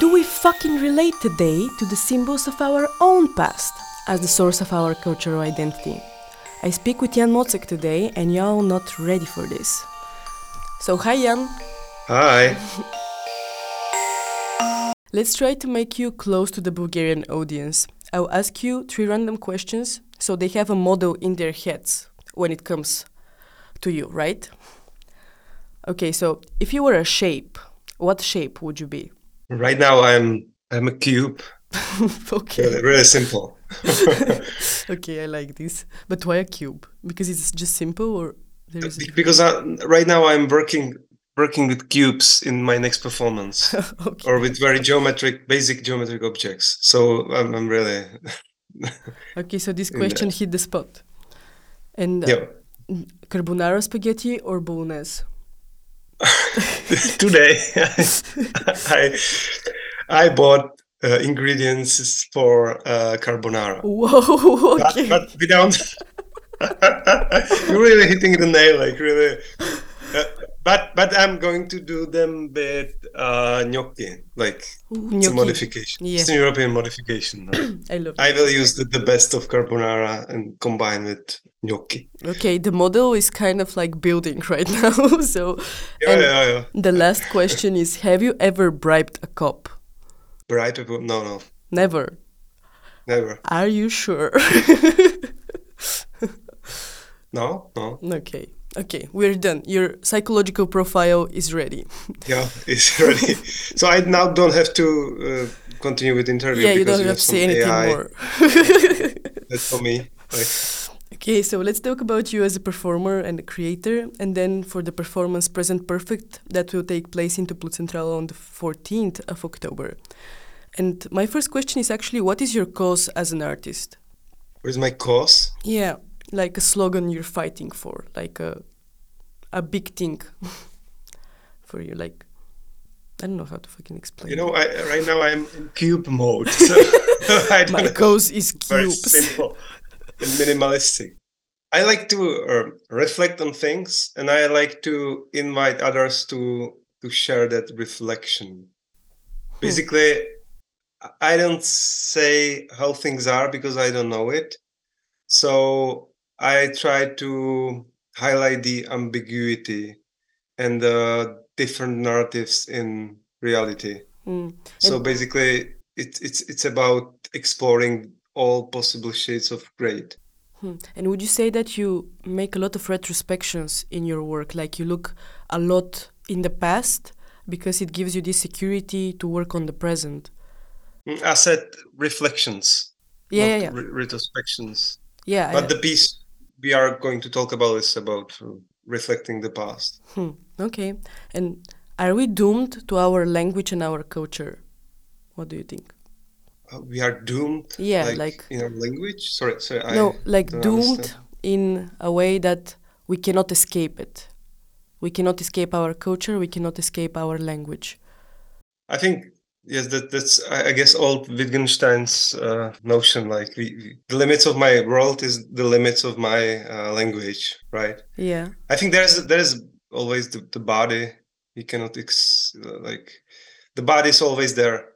Do we fucking relate today to the symbols of our own past as the source of our cultural identity? I speak with Jan Mocek today and y'all not ready for this. So hi Jan! Hi! Let's try to make you close to the Bulgarian audience. I'll ask you 3 random questions so they have a model in their heads when it comes to you, right? Okay, so if you were a shape, what shape would you be? Right now I'm a cube. Okay. Really simple. Okay, I like this. But why a cube? Because it's just simple, or there is right now I'm working with cubes in my next performance. Okay. Or with very basic geometric objects. So I'm really okay, so this question hit the spot. And carbonara spaghetti or bolognese? Today I bought ingredients for carbonara. Whoa, okay. But we don't. You're really hitting the nail, like really. But I'm going to do them with gnocchi, like it's a modification. Yeah. It's an European modification. I love it. I will use the best of carbonara and combine with gnocchi. Okay, the model is kind of like building right now. So yeah. The last question is, have you ever bribed a cop? No. Never. Are you sure? No. Okay, we're done. Your psychological profile is ready. Yeah, it's ready. So I now don't have to continue with the interview. Yeah, you don't have to say anything more. That's for me. Okay, so let's talk about you as a performer and a creator. And then for the performance Present Perfect, that will take place in TOPLOCENTRALA on the 14th of October. And my first question is actually, what is your cause as an artist? What is my cause? Yeah. Like a slogan you're fighting for, like a big thing for you, like, I don't know how to fucking explain. You know, right now I'm in cube mode. So my cause is cubes. Very simple and minimalistic. I like to reflect on things, and I like to invite others to share that reflection. Basically, I don't say how things are because I don't know it. So I try to highlight the ambiguity and the different narratives in reality. So basically, it's about exploring all possible shades of grey. And would you say that you make a lot of retrospections in your work? Like you look a lot in the past because it gives you this security to work on the present? I said reflections, not retrospections. Yeah, but the piece we are going to talk about is about reflecting the past. Okay. And are we doomed to our language and our culture? What do you think? We are doomed? Yeah, like in our language? Sorry. No, like doomed understand. In a way that we cannot escape it. We cannot escape our culture. We cannot escape our language. I think. Yes, that's, I guess, old Wittgenstein's notion, like the limits of my world is the limits of my language, right? Yeah. I think there is always the body. You cannot, the body is always there.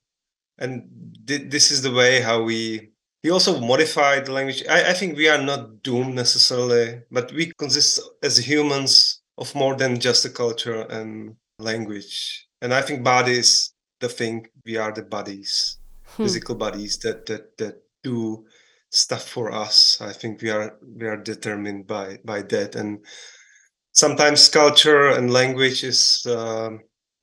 And this is the way how we also modify the language. I think we are not doomed necessarily, but we consist as humans of more than just a culture and language. And I think body is the thing. We are the bodies, physical bodies that do stuff for us. I think we are determined by that, and sometimes culture and language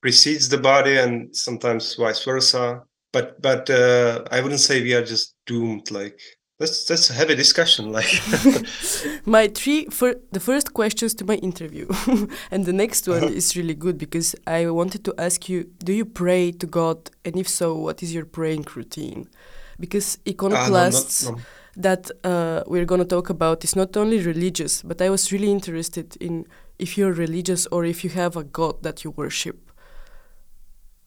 precedes the body, and sometimes vice versa. But I wouldn't say we are just doomed. Like that's a heavy discussion. Like the first questions to my interview, and the next one is really good because I wanted to ask you: do you pray to God, and if so, what is your praying routine? Because iconoclasts that we're gonna talk about is not only religious, but I was really interested in if you're religious or if you have a God that you worship.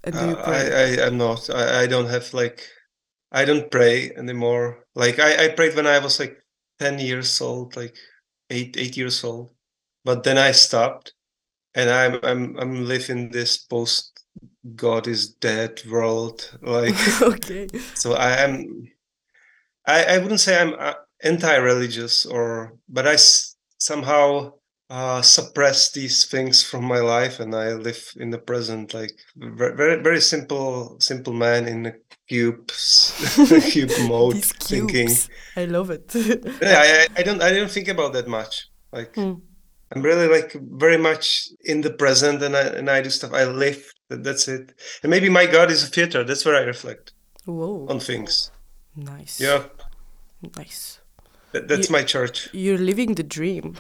And do you pray? I am not. I don't have like. I don't pray anymore. Like I prayed when I was like 10 years old, like eight years old. But then I stopped, and I'm living this post God is dead world, like okay. So I wouldn't say I'm anti-religious, or but I somehow suppress these things from my life, and I live in the present, like very, very simple man in a cube mode thinking. I love it. Yeah, I don't think about that much. Like I'm really like very much in the present, and I do stuff. I live. That's it. And maybe my God is a theater. That's where I reflect on things. Nice. Yeah. Nice. That's my church. You're living the dream.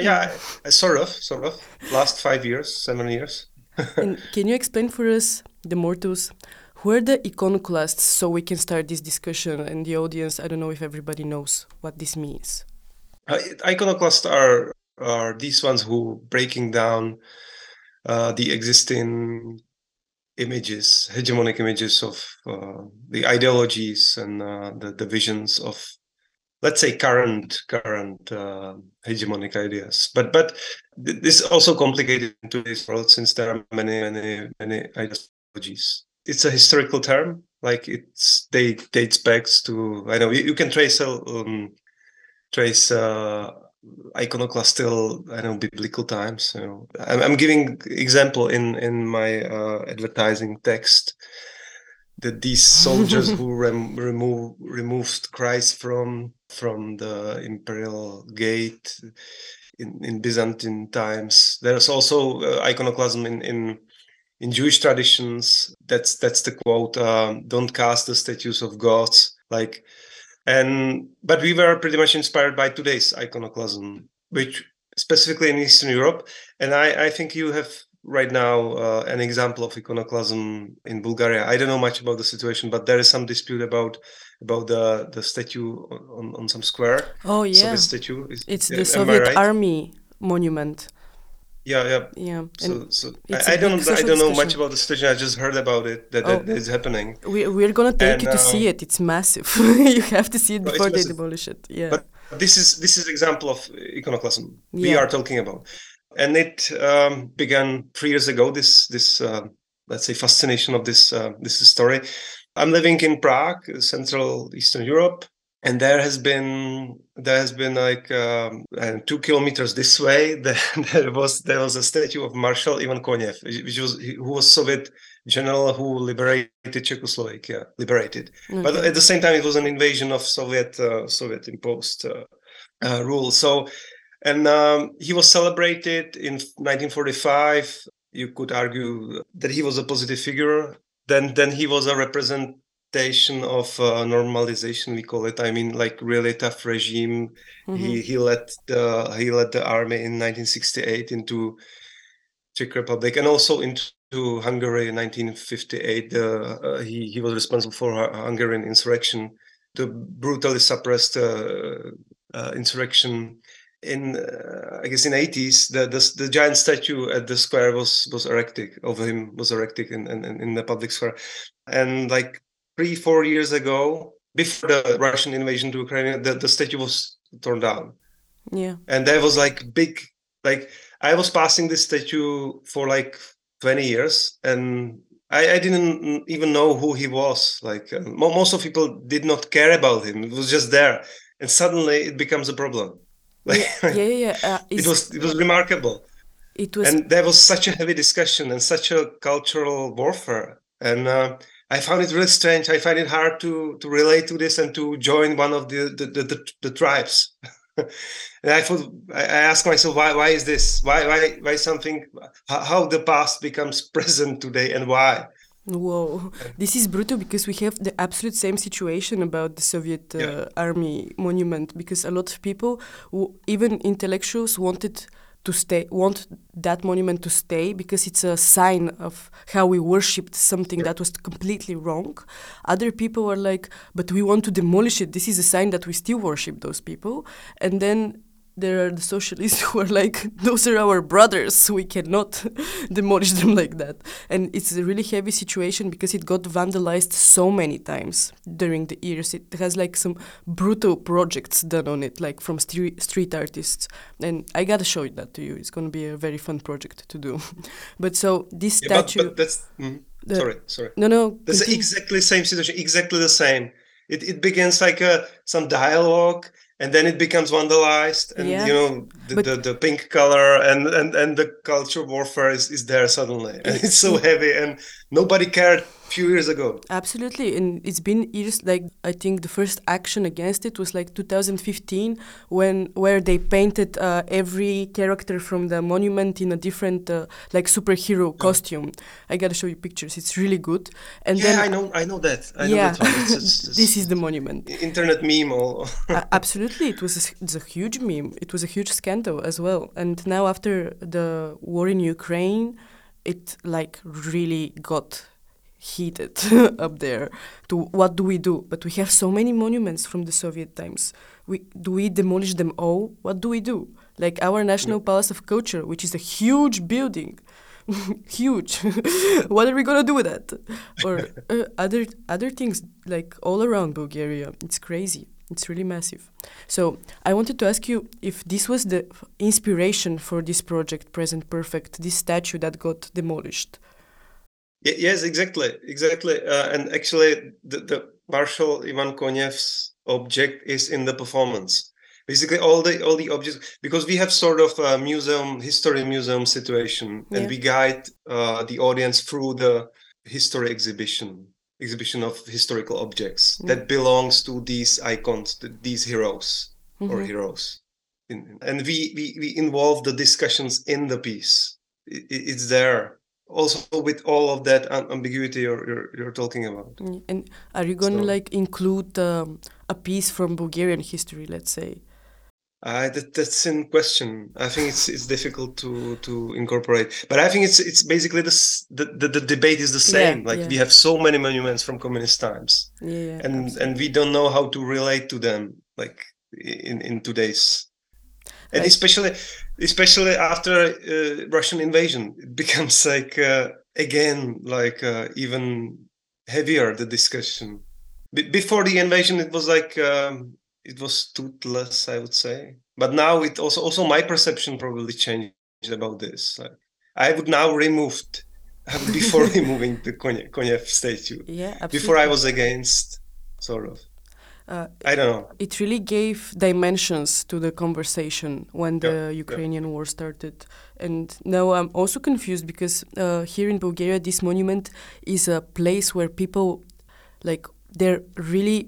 Yeah, sort of. Last 7 years. And can you explain for us, the mortals, who are the iconoclasts, so we can start this discussion? And the audience, I don't know if everybody knows what this means. Iconoclasts are these ones who breaking down the existing images, hegemonic images of the ideologies and the visions of, let's say, current hegemonic ideas. But this is also complicated in today's world, since there are many ideologies. It's a historical term, like they dates back to, I know you can trace iconoclast till, I know, biblical times. You know, I'm giving example in my advertising text that these soldiers who removed Christ from the imperial gate in Byzantine times. There's also iconoclasm in Jewish traditions. That's the quote: "Don't cast the statues of gods." Like. But we were pretty much inspired by today's iconoclasm, which specifically in Eastern Europe. And I think you have right now an example of iconoclasm in Bulgaria. I don't know much about the situation, but there is some dispute about the statue on some square. Oh yeah, Soviet statue. It's the Soviet Army monument. Yeah. So I don't know much about the situation. I just heard about it that it's happening. We're gonna take you to see it. It's massive. You have to see it before they demolish it. Yeah. But this is example of iconoclasm we are talking about, and it began 3 years ago. This let's say fascination of this story. I'm living in Prague, Central Eastern Europe. And there has been like 2 kilometers this way, there was a statue of Marshal Ivan Konev, who was Soviet general who liberated Czechoslovakia. Mm-hmm. But at the same time, it was an invasion of Soviet imposed rule. So, and he was celebrated in 1945. You could argue that he was a positive figure. Then he was a representative of normalization, we call it. I mean, like really tough regime. Mm-hmm. He led the army in 1968 into Czech Republic and also into Hungary in 1958. He was responsible for Hungarian insurrection, the brutally suppressed insurrection. I guess in the 80s, the giant statue at the square was erected of him in the public square, and like. 3-4 years ago, before the Russian invasion to Ukraine, the statue was torn down. Yeah. And there was like big, like I was passing this statue for like 20 years, and I didn't even know who he was. Like most of people did not care about him. It was just there. And suddenly it becomes a problem. Like, yeah. It was remarkable. And there was such a heavy discussion and such a cultural warfare. And, I found it really strange. I find it hard to relate to this and to join one of the tribes. And I asked myself, why is this? Why something? How the past becomes present today, and why? Whoa, this is brutal, because we have the absolute same situation about the Soviet army monument. Because a lot of people, even intellectuals, want that monument to stay because it's a sign of how we worshipped something that was completely wrong. Other people are like, but we want to demolish it. This is a sign that we still worship those people. And then there are the socialists who are like, those are our brothers, we cannot demolish them like that. And it's a really heavy situation because it got vandalized so many times during the years. It has like some brutal projects done on it, like from street artists. And I gotta show that to you. It's gonna be a very fun project to do. But so this statue... But that's... Sorry. No. That's exactly the same situation, exactly the same. It begins like some dialogue, and then it becomes vandalized, and you know the pink color and the culture warfare is there suddenly, and it's so heavy, and nobody cared a few years ago. Absolutely, and it's been years. Like I think the first action against it was like 2015, where they painted every character from the monument in a different like superhero costume. I gotta show you pictures. It's really good. And then I know that one. It's this is the monument. Internet meme all. Absolutely. It's a huge meme. It was a huge scandal as well. And now after the war in Ukraine, it like really got heated up there to what do we do? But we have so many monuments from the Soviet times. Do we demolish them all? What do we do? Like our National Palace of Culture, which is a huge building. Huge. What are we gonna do with that? Or other things like all around Bulgaria. It's crazy. It's really massive. So I wanted to ask you if this was the inspiration for this project, Present Perfect, this statue that got demolished. Yes, exactly. And actually, the Marshal Ivan Konev's object is in the performance. Basically, all the objects, because we have sort of a history museum situation, and we guide the audience through the history exhibition of historical objects that belongs to these icons, these heroes or heroes. And we involve the discussions in the piece. It's there. Also with all of that ambiguity you're talking about. And are you going to include a piece from Bulgarian history, let's say? That's in question. I think it's difficult to incorporate, but I think it's basically the debate is the same. We have so many monuments from communist times, and we don't know how to relate to them, like in today's, and especially after Russian invasion, it becomes even heavier the discussion. Before the invasion, it was like. It was toothless, I would say. But now it also my perception probably changed about this. Like, I would now before removing the Konev statue. Yeah, absolutely. Before I was against, sort of. I don't know. It really gave dimensions to the conversation when the Ukrainian war started. And now I'm also confused because here in Bulgaria, this monument is a place where people, they're really...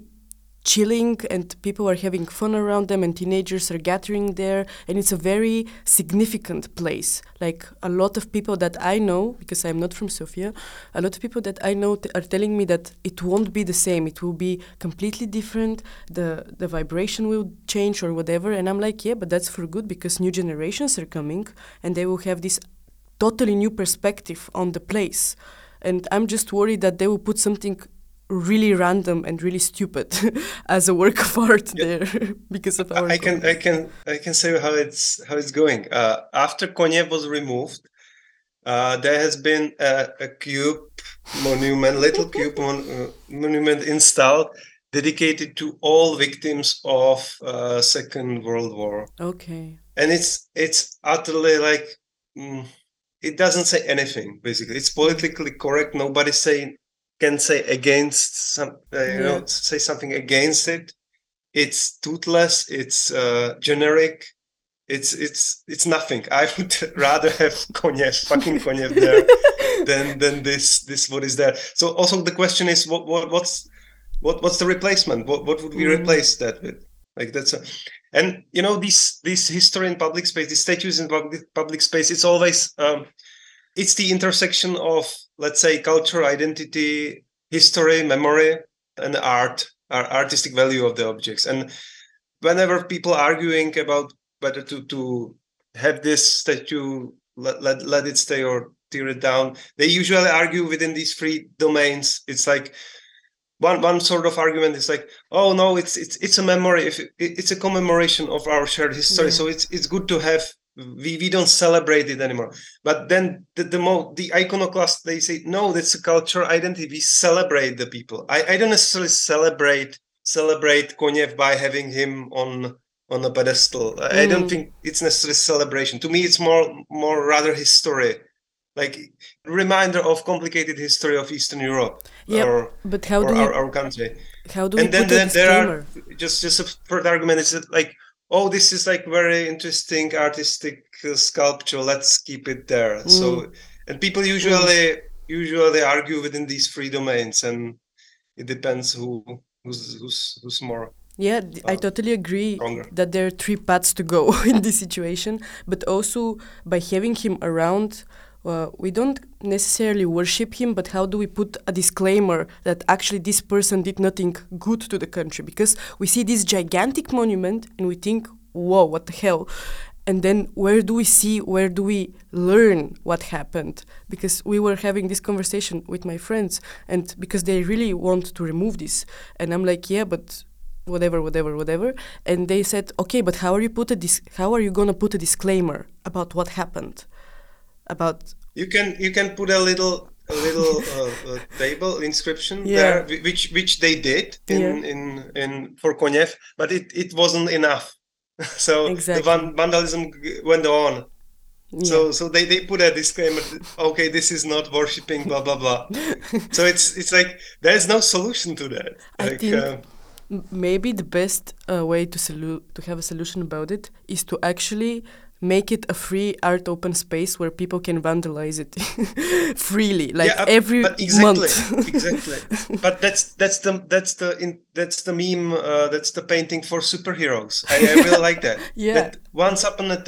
chilling, and people are having fun around them, and teenagers are gathering there, and it's a very significant place. Like a lot of people that I know, because I'm not from Sofia, a lot of people that I know are telling me that it won't be the same. It will be completely different. The vibration will change or whatever. And I'm like, yeah, but that's for good because new generations are coming, and they will have this totally new perspective on the place. And I'm just worried that they will put something really random and really stupid as a work of art there because of our. I can say how it's going. After Konev was removed, there has been a monument installed dedicated to all victims of Second World War. Okay. And it's utterly like it doesn't say anything. Basically, it's politically correct. Nobody can say against say something against it. It's toothless. It's generic. It's nothing. I would rather have fucking Konev there than this what is there. So also the question is what's the replacement? What would we replace that with? Like that's and you know this history in public space, these statues in public space. It's always it's the intersection of, let's say, culture, identity, history, memory, and art, our artistic value of the objects. And whenever people are arguing about whether to have this statue, let it stay or tear it down, they usually argue within these three domains. It's like one sort of argument is like, oh no, it's a memory, it's a commemoration of our shared history, so it's good to have. We don't celebrate it anymore. But then the iconoclasts, they say, no, that's a cultural identity. We celebrate the people. I don't necessarily celebrate Konev by having him on a pedestal. I don't think it's necessarily celebration. To me, it's more rather history, like reminder of complicated history of Eastern Europe our country. How do we put a disclaimer? There are just a third argument is that like, oh, this is like very interesting artistic sculpture. Let's keep it there. So, and people usually argue within these three domains, and it depends who's more. Yeah, I totally agree that there are three paths to go in this situation. But also by having him around, we don't necessarily worship him, but how do we put a disclaimer that actually this person did nothing good to the country? Because we see this gigantic monument and we think, whoa, what the hell? And then where do we learn what happened? Because we were having this conversation with my friends, and because they really want to remove this. And I'm like, yeah, but whatever. And they said, okay, but how are you going to put a disclaimer about what happened? About you can put a little table inscription there, which they did in for Konev, but it wasn't enough. So the vandalism went on. Yeah. So they put a disclaimer. Okay, this is not worshiping blah blah blah. So it's like there is no solution to that. Like, I think maybe the best way to have a solution about it is to actually make it a free art open space where people can vandalize it freely, like every month. Exactly. But that's the meme. That's the painting for superheroes. I really like that. Yeah. That once upon a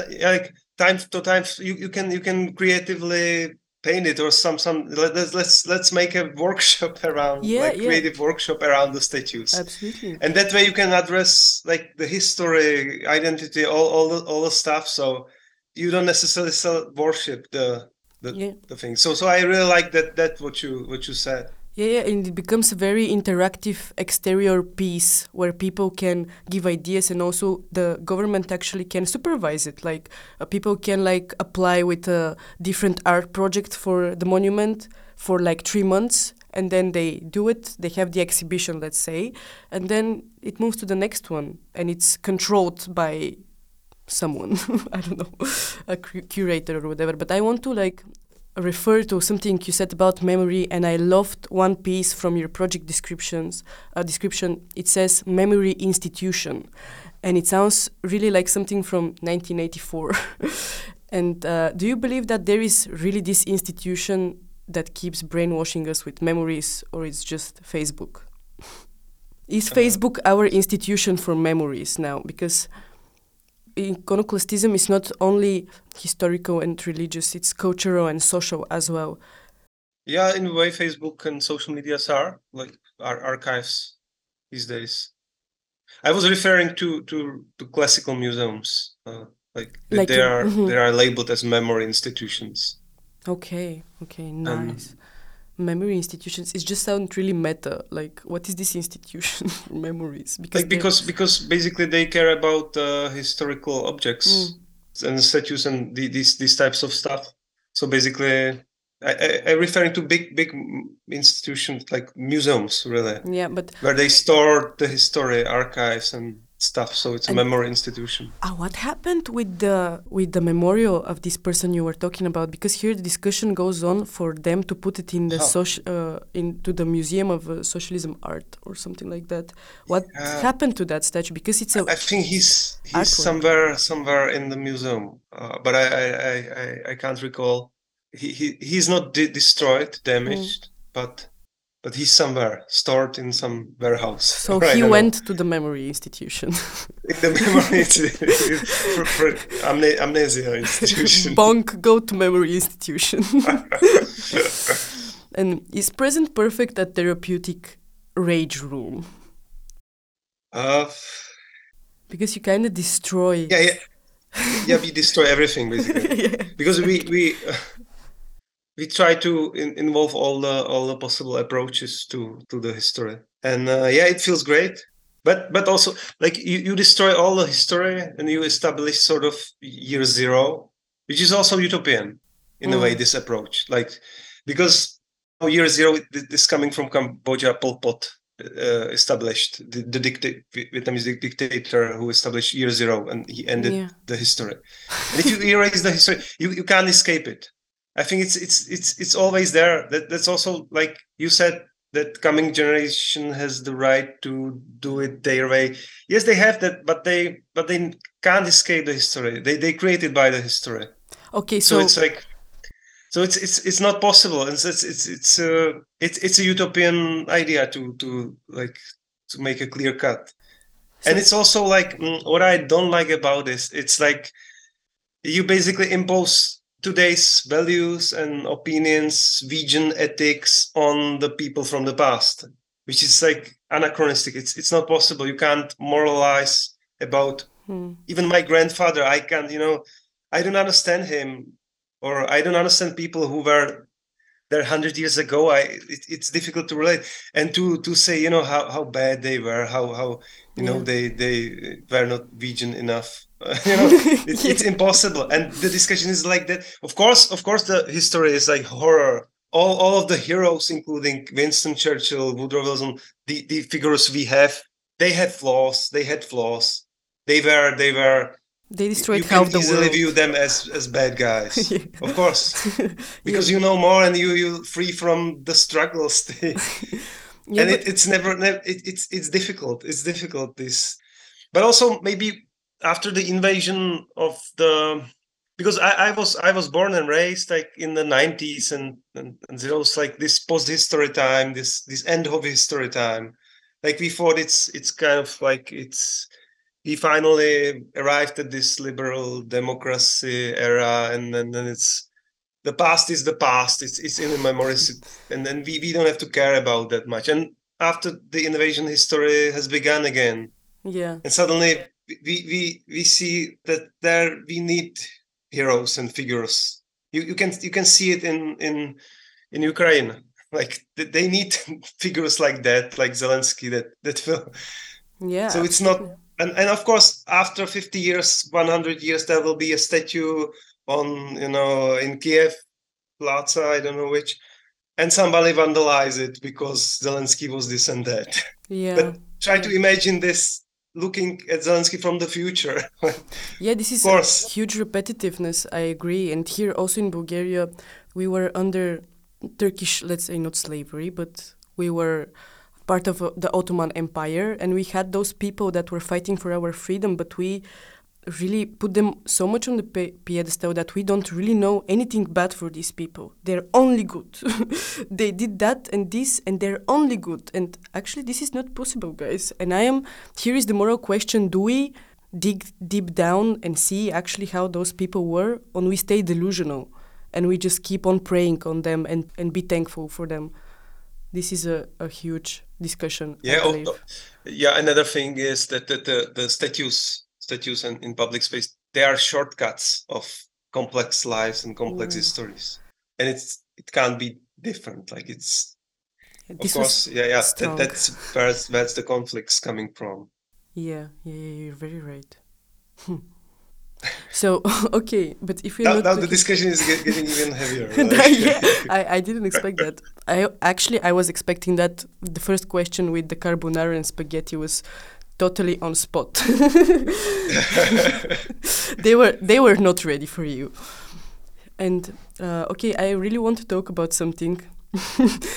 time to time, you can creatively paint it or some. Let's make a workshop around creative workshop around the statues. Absolutely. And that way you can address like the history, identity, all the stuff. So you don't necessarily worship the thing. So I really like that what you said. Yeah, and it becomes a very interactive exterior piece where people can give ideas, and also the government actually can supervise it. Like people can like apply with a different art project for the monument for like 3 months, and then they do it. They have the exhibition, let's say, and then it moves to the next one, and it's controlled by someone. I don't know, a curator or whatever. But I want to refer to something you said about memory, and I loved one piece from your project description. It says memory institution, and it sounds really like something from 1984. And do you believe that there is really this institution that keeps brainwashing us with memories, or it's just Facebook? Is Facebook our institution for memories now? Because iconoclastism is not only historical and religious, it's cultural and social as well. Yeah, in a way, Facebook and social medias are like our archives these days. I was referring to classical museums, they are labeled as memory institutions. Okay, nice. Memory institutions, it just sounds really meta. Like, what is this institution for memories? Because basically they care about historical objects and statues and these types of stuff. So basically, I'm referring to big institutions like museums, really. Yeah, but where they store the history, archives and stuff. So it's a memory institution. What happened with the memorial of this person you were talking about? Because here the discussion goes on for them to put it in the into the Museum of Socialism Art or something like that. What happened to that statue? Because it's I think he's somewhere in the museum, but I can't recall. He's not destroyed, damaged, but he's somewhere, stored in some warehouse. So he went to the memory institution. The memory institution. for amnesia institution. Bonk, go to memory institution. And is Present Perfect a therapeutic rage room? Because you kind of destroy... Yeah, we destroy everything, basically. Because we try to involve all the possible approaches to the history. And yeah, it feels great. But also, like, you destroy all the history and you establish sort of year zero, which is also utopian in a way, this approach. Like, because year zero is coming from Cambodia, Pol Pot established, the Vietnamese dictator who established year zero, and he ended the history. And if you erase the history, you can't escape it. I think it's always there. That's also, like you said, that coming generation has the right to do it their way. Yes, they have that, but they can't escape the history. They created by the history. Okay, so it's like, so it's not possible, and it's a utopian idea to make a clear cut. So, and it's also like, what I don't like about this, it's like you basically impose today's values and opinions, vegan ethics on the people from the past, which is like anachronistic. It's not possible. You can't moralize about even my grandfather. I can't, I don't understand him, or I don't understand people who were there 100 years ago. It's difficult to relate and to say, how bad they were, how they were not vegan enough. It's impossible, and the discussion is like that. Of course, the history is like horror. All of the heroes, including Winston Churchill, Woodrow Wilson, the figures we have, they had flaws. They destroyed half the world. You can easily view them as bad guys, of course, because you know more and you free from the struggles. And it's difficult. It's difficult, this, but also maybe. After the invasion of because I was born and raised like in the 90s and there was like this post-history time, this end of history time. Like we thought it's kind of like we finally arrived at this liberal democracy era, and then it's the past is the past. It's in the memories, and then we don't have to care about that much. And after the invasion, history has begun again. Yeah. And suddenly we see that there we need heroes and figures. You can see it in Ukraine. Like they need figures like that, like Zelensky. That film. Yeah. So it's not. And of course, after 50 years, 100 years, there will be a statue on in Kiev, Plaza, I don't know which, and somebody vandalized it because Zelensky was this and that. Yeah. But try to imagine this. Looking at Zelensky from the future. Yeah, this is a huge repetitiveness, I agree. And here also in Bulgaria, we were under Turkish, let's say not slavery, but we were part of the Ottoman Empire. And we had those people that were fighting for our freedom, but we really put them so much on the pedestal that we don't really know anything bad for these people. They're only good. They did that and this, and they're only good. And actually, this is not possible, guys. And here is the moral question. Do we dig deep down and see actually how those people were, or we stay delusional and we just keep on praying on them and be thankful for them? This is a huge discussion. Yeah, another thing is that the statues and in public space, they are shortcuts of complex lives and complex histories, and it can't be different. Like that's the conflicts coming from. Yeah, you're very right. So okay, but if we now the discussion is getting even heavier. Right? Yeah, I didn't expect that. I was expecting that the first question with the carbonara and spaghetti was totally on spot. They were not ready for you. And okay, I really want to talk about something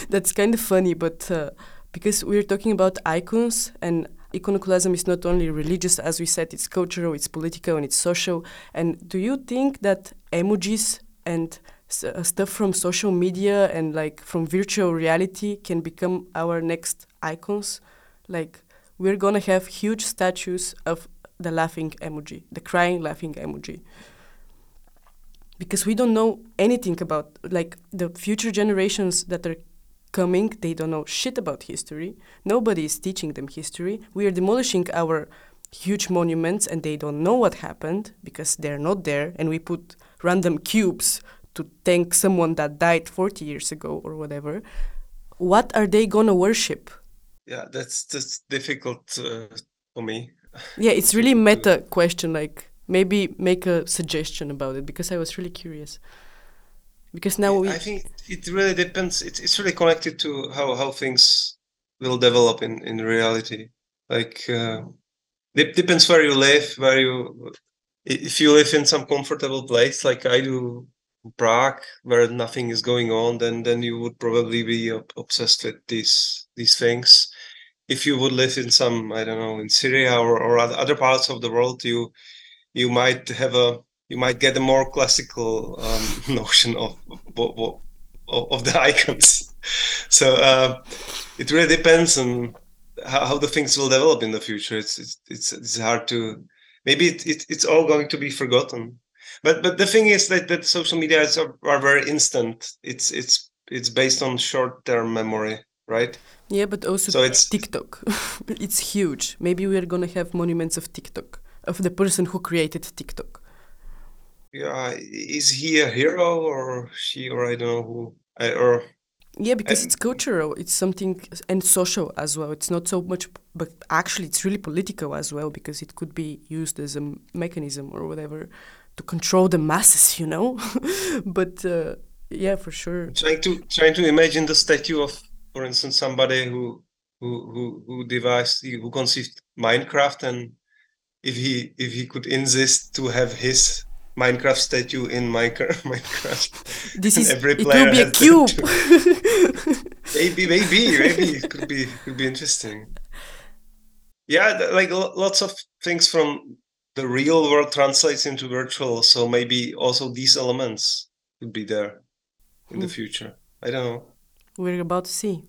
that's kind of funny, but because we're talking about icons, and iconoclasm is not only religious, as we said, it's cultural, it's political, and it's social. And do you think that emojis and stuff from social media and like from virtual reality can become our next icons? Like, we're going to have huge statues of the laughing emoji, the crying laughing emoji. Because we don't know anything about, like, the future generations that are coming, they don't know shit about history. Nobody is teaching them history. We are demolishing our huge monuments and they don't know what happened because they're not there, and we put random cubes to thank someone that died 40 years ago or whatever. What are they going to worship? Yeah, that's just difficult for me. Yeah, it's really meta question. Like maybe make a suggestion about it because I was really curious. Because now I think it really depends. It's really connected to how things will develop in reality. Like it depends where you live, if you live in some comfortable place like I do in Prague, where nothing is going on, then you would probably be obsessed with these things. If you would live in some, I don't know, in Syria or other parts of the world, you might have get a more classical notion of the icons. So it really depends on how the things will develop in the future. It's hard to. Maybe it's all going to be forgotten. But the thing is that social media are very instant. It's based on short-term memory, right? Yeah, but also so it's TikTok. It's huge. Maybe we are gonna have monuments of TikTok, of the person who created TikTok. Yeah, is he a hero or she or I don't know who? Yeah, because it's cultural, it's something and social as well. It's not so much, but actually it's really political as well because it could be used as a mechanism or whatever to control the masses, you know. But yeah, for sure. Trying to imagine the statue of, for instance, somebody who devised, who conceived Minecraft, and if he could insist to have his Minecraft statue in Minecraft. This is every player. It will be a cube. maybe it could be interesting. Yeah, like lots of things from the real world translates into virtual, so maybe also these elements could be there in the future. I don't know. We're about to see.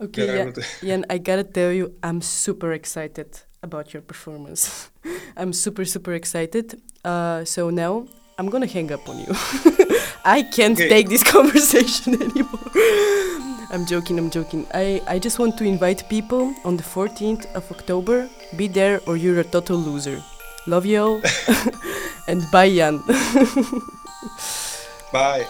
Okay, Jan, I gotta tell you, I'm super excited about your performance. I'm super excited. So now I'm gonna hang up on you. I can't take this conversation anymore. I'm joking. I just want to invite people on the 14th of October. Be there or you're a total loser. Love you all. And bye, Jan. Bye.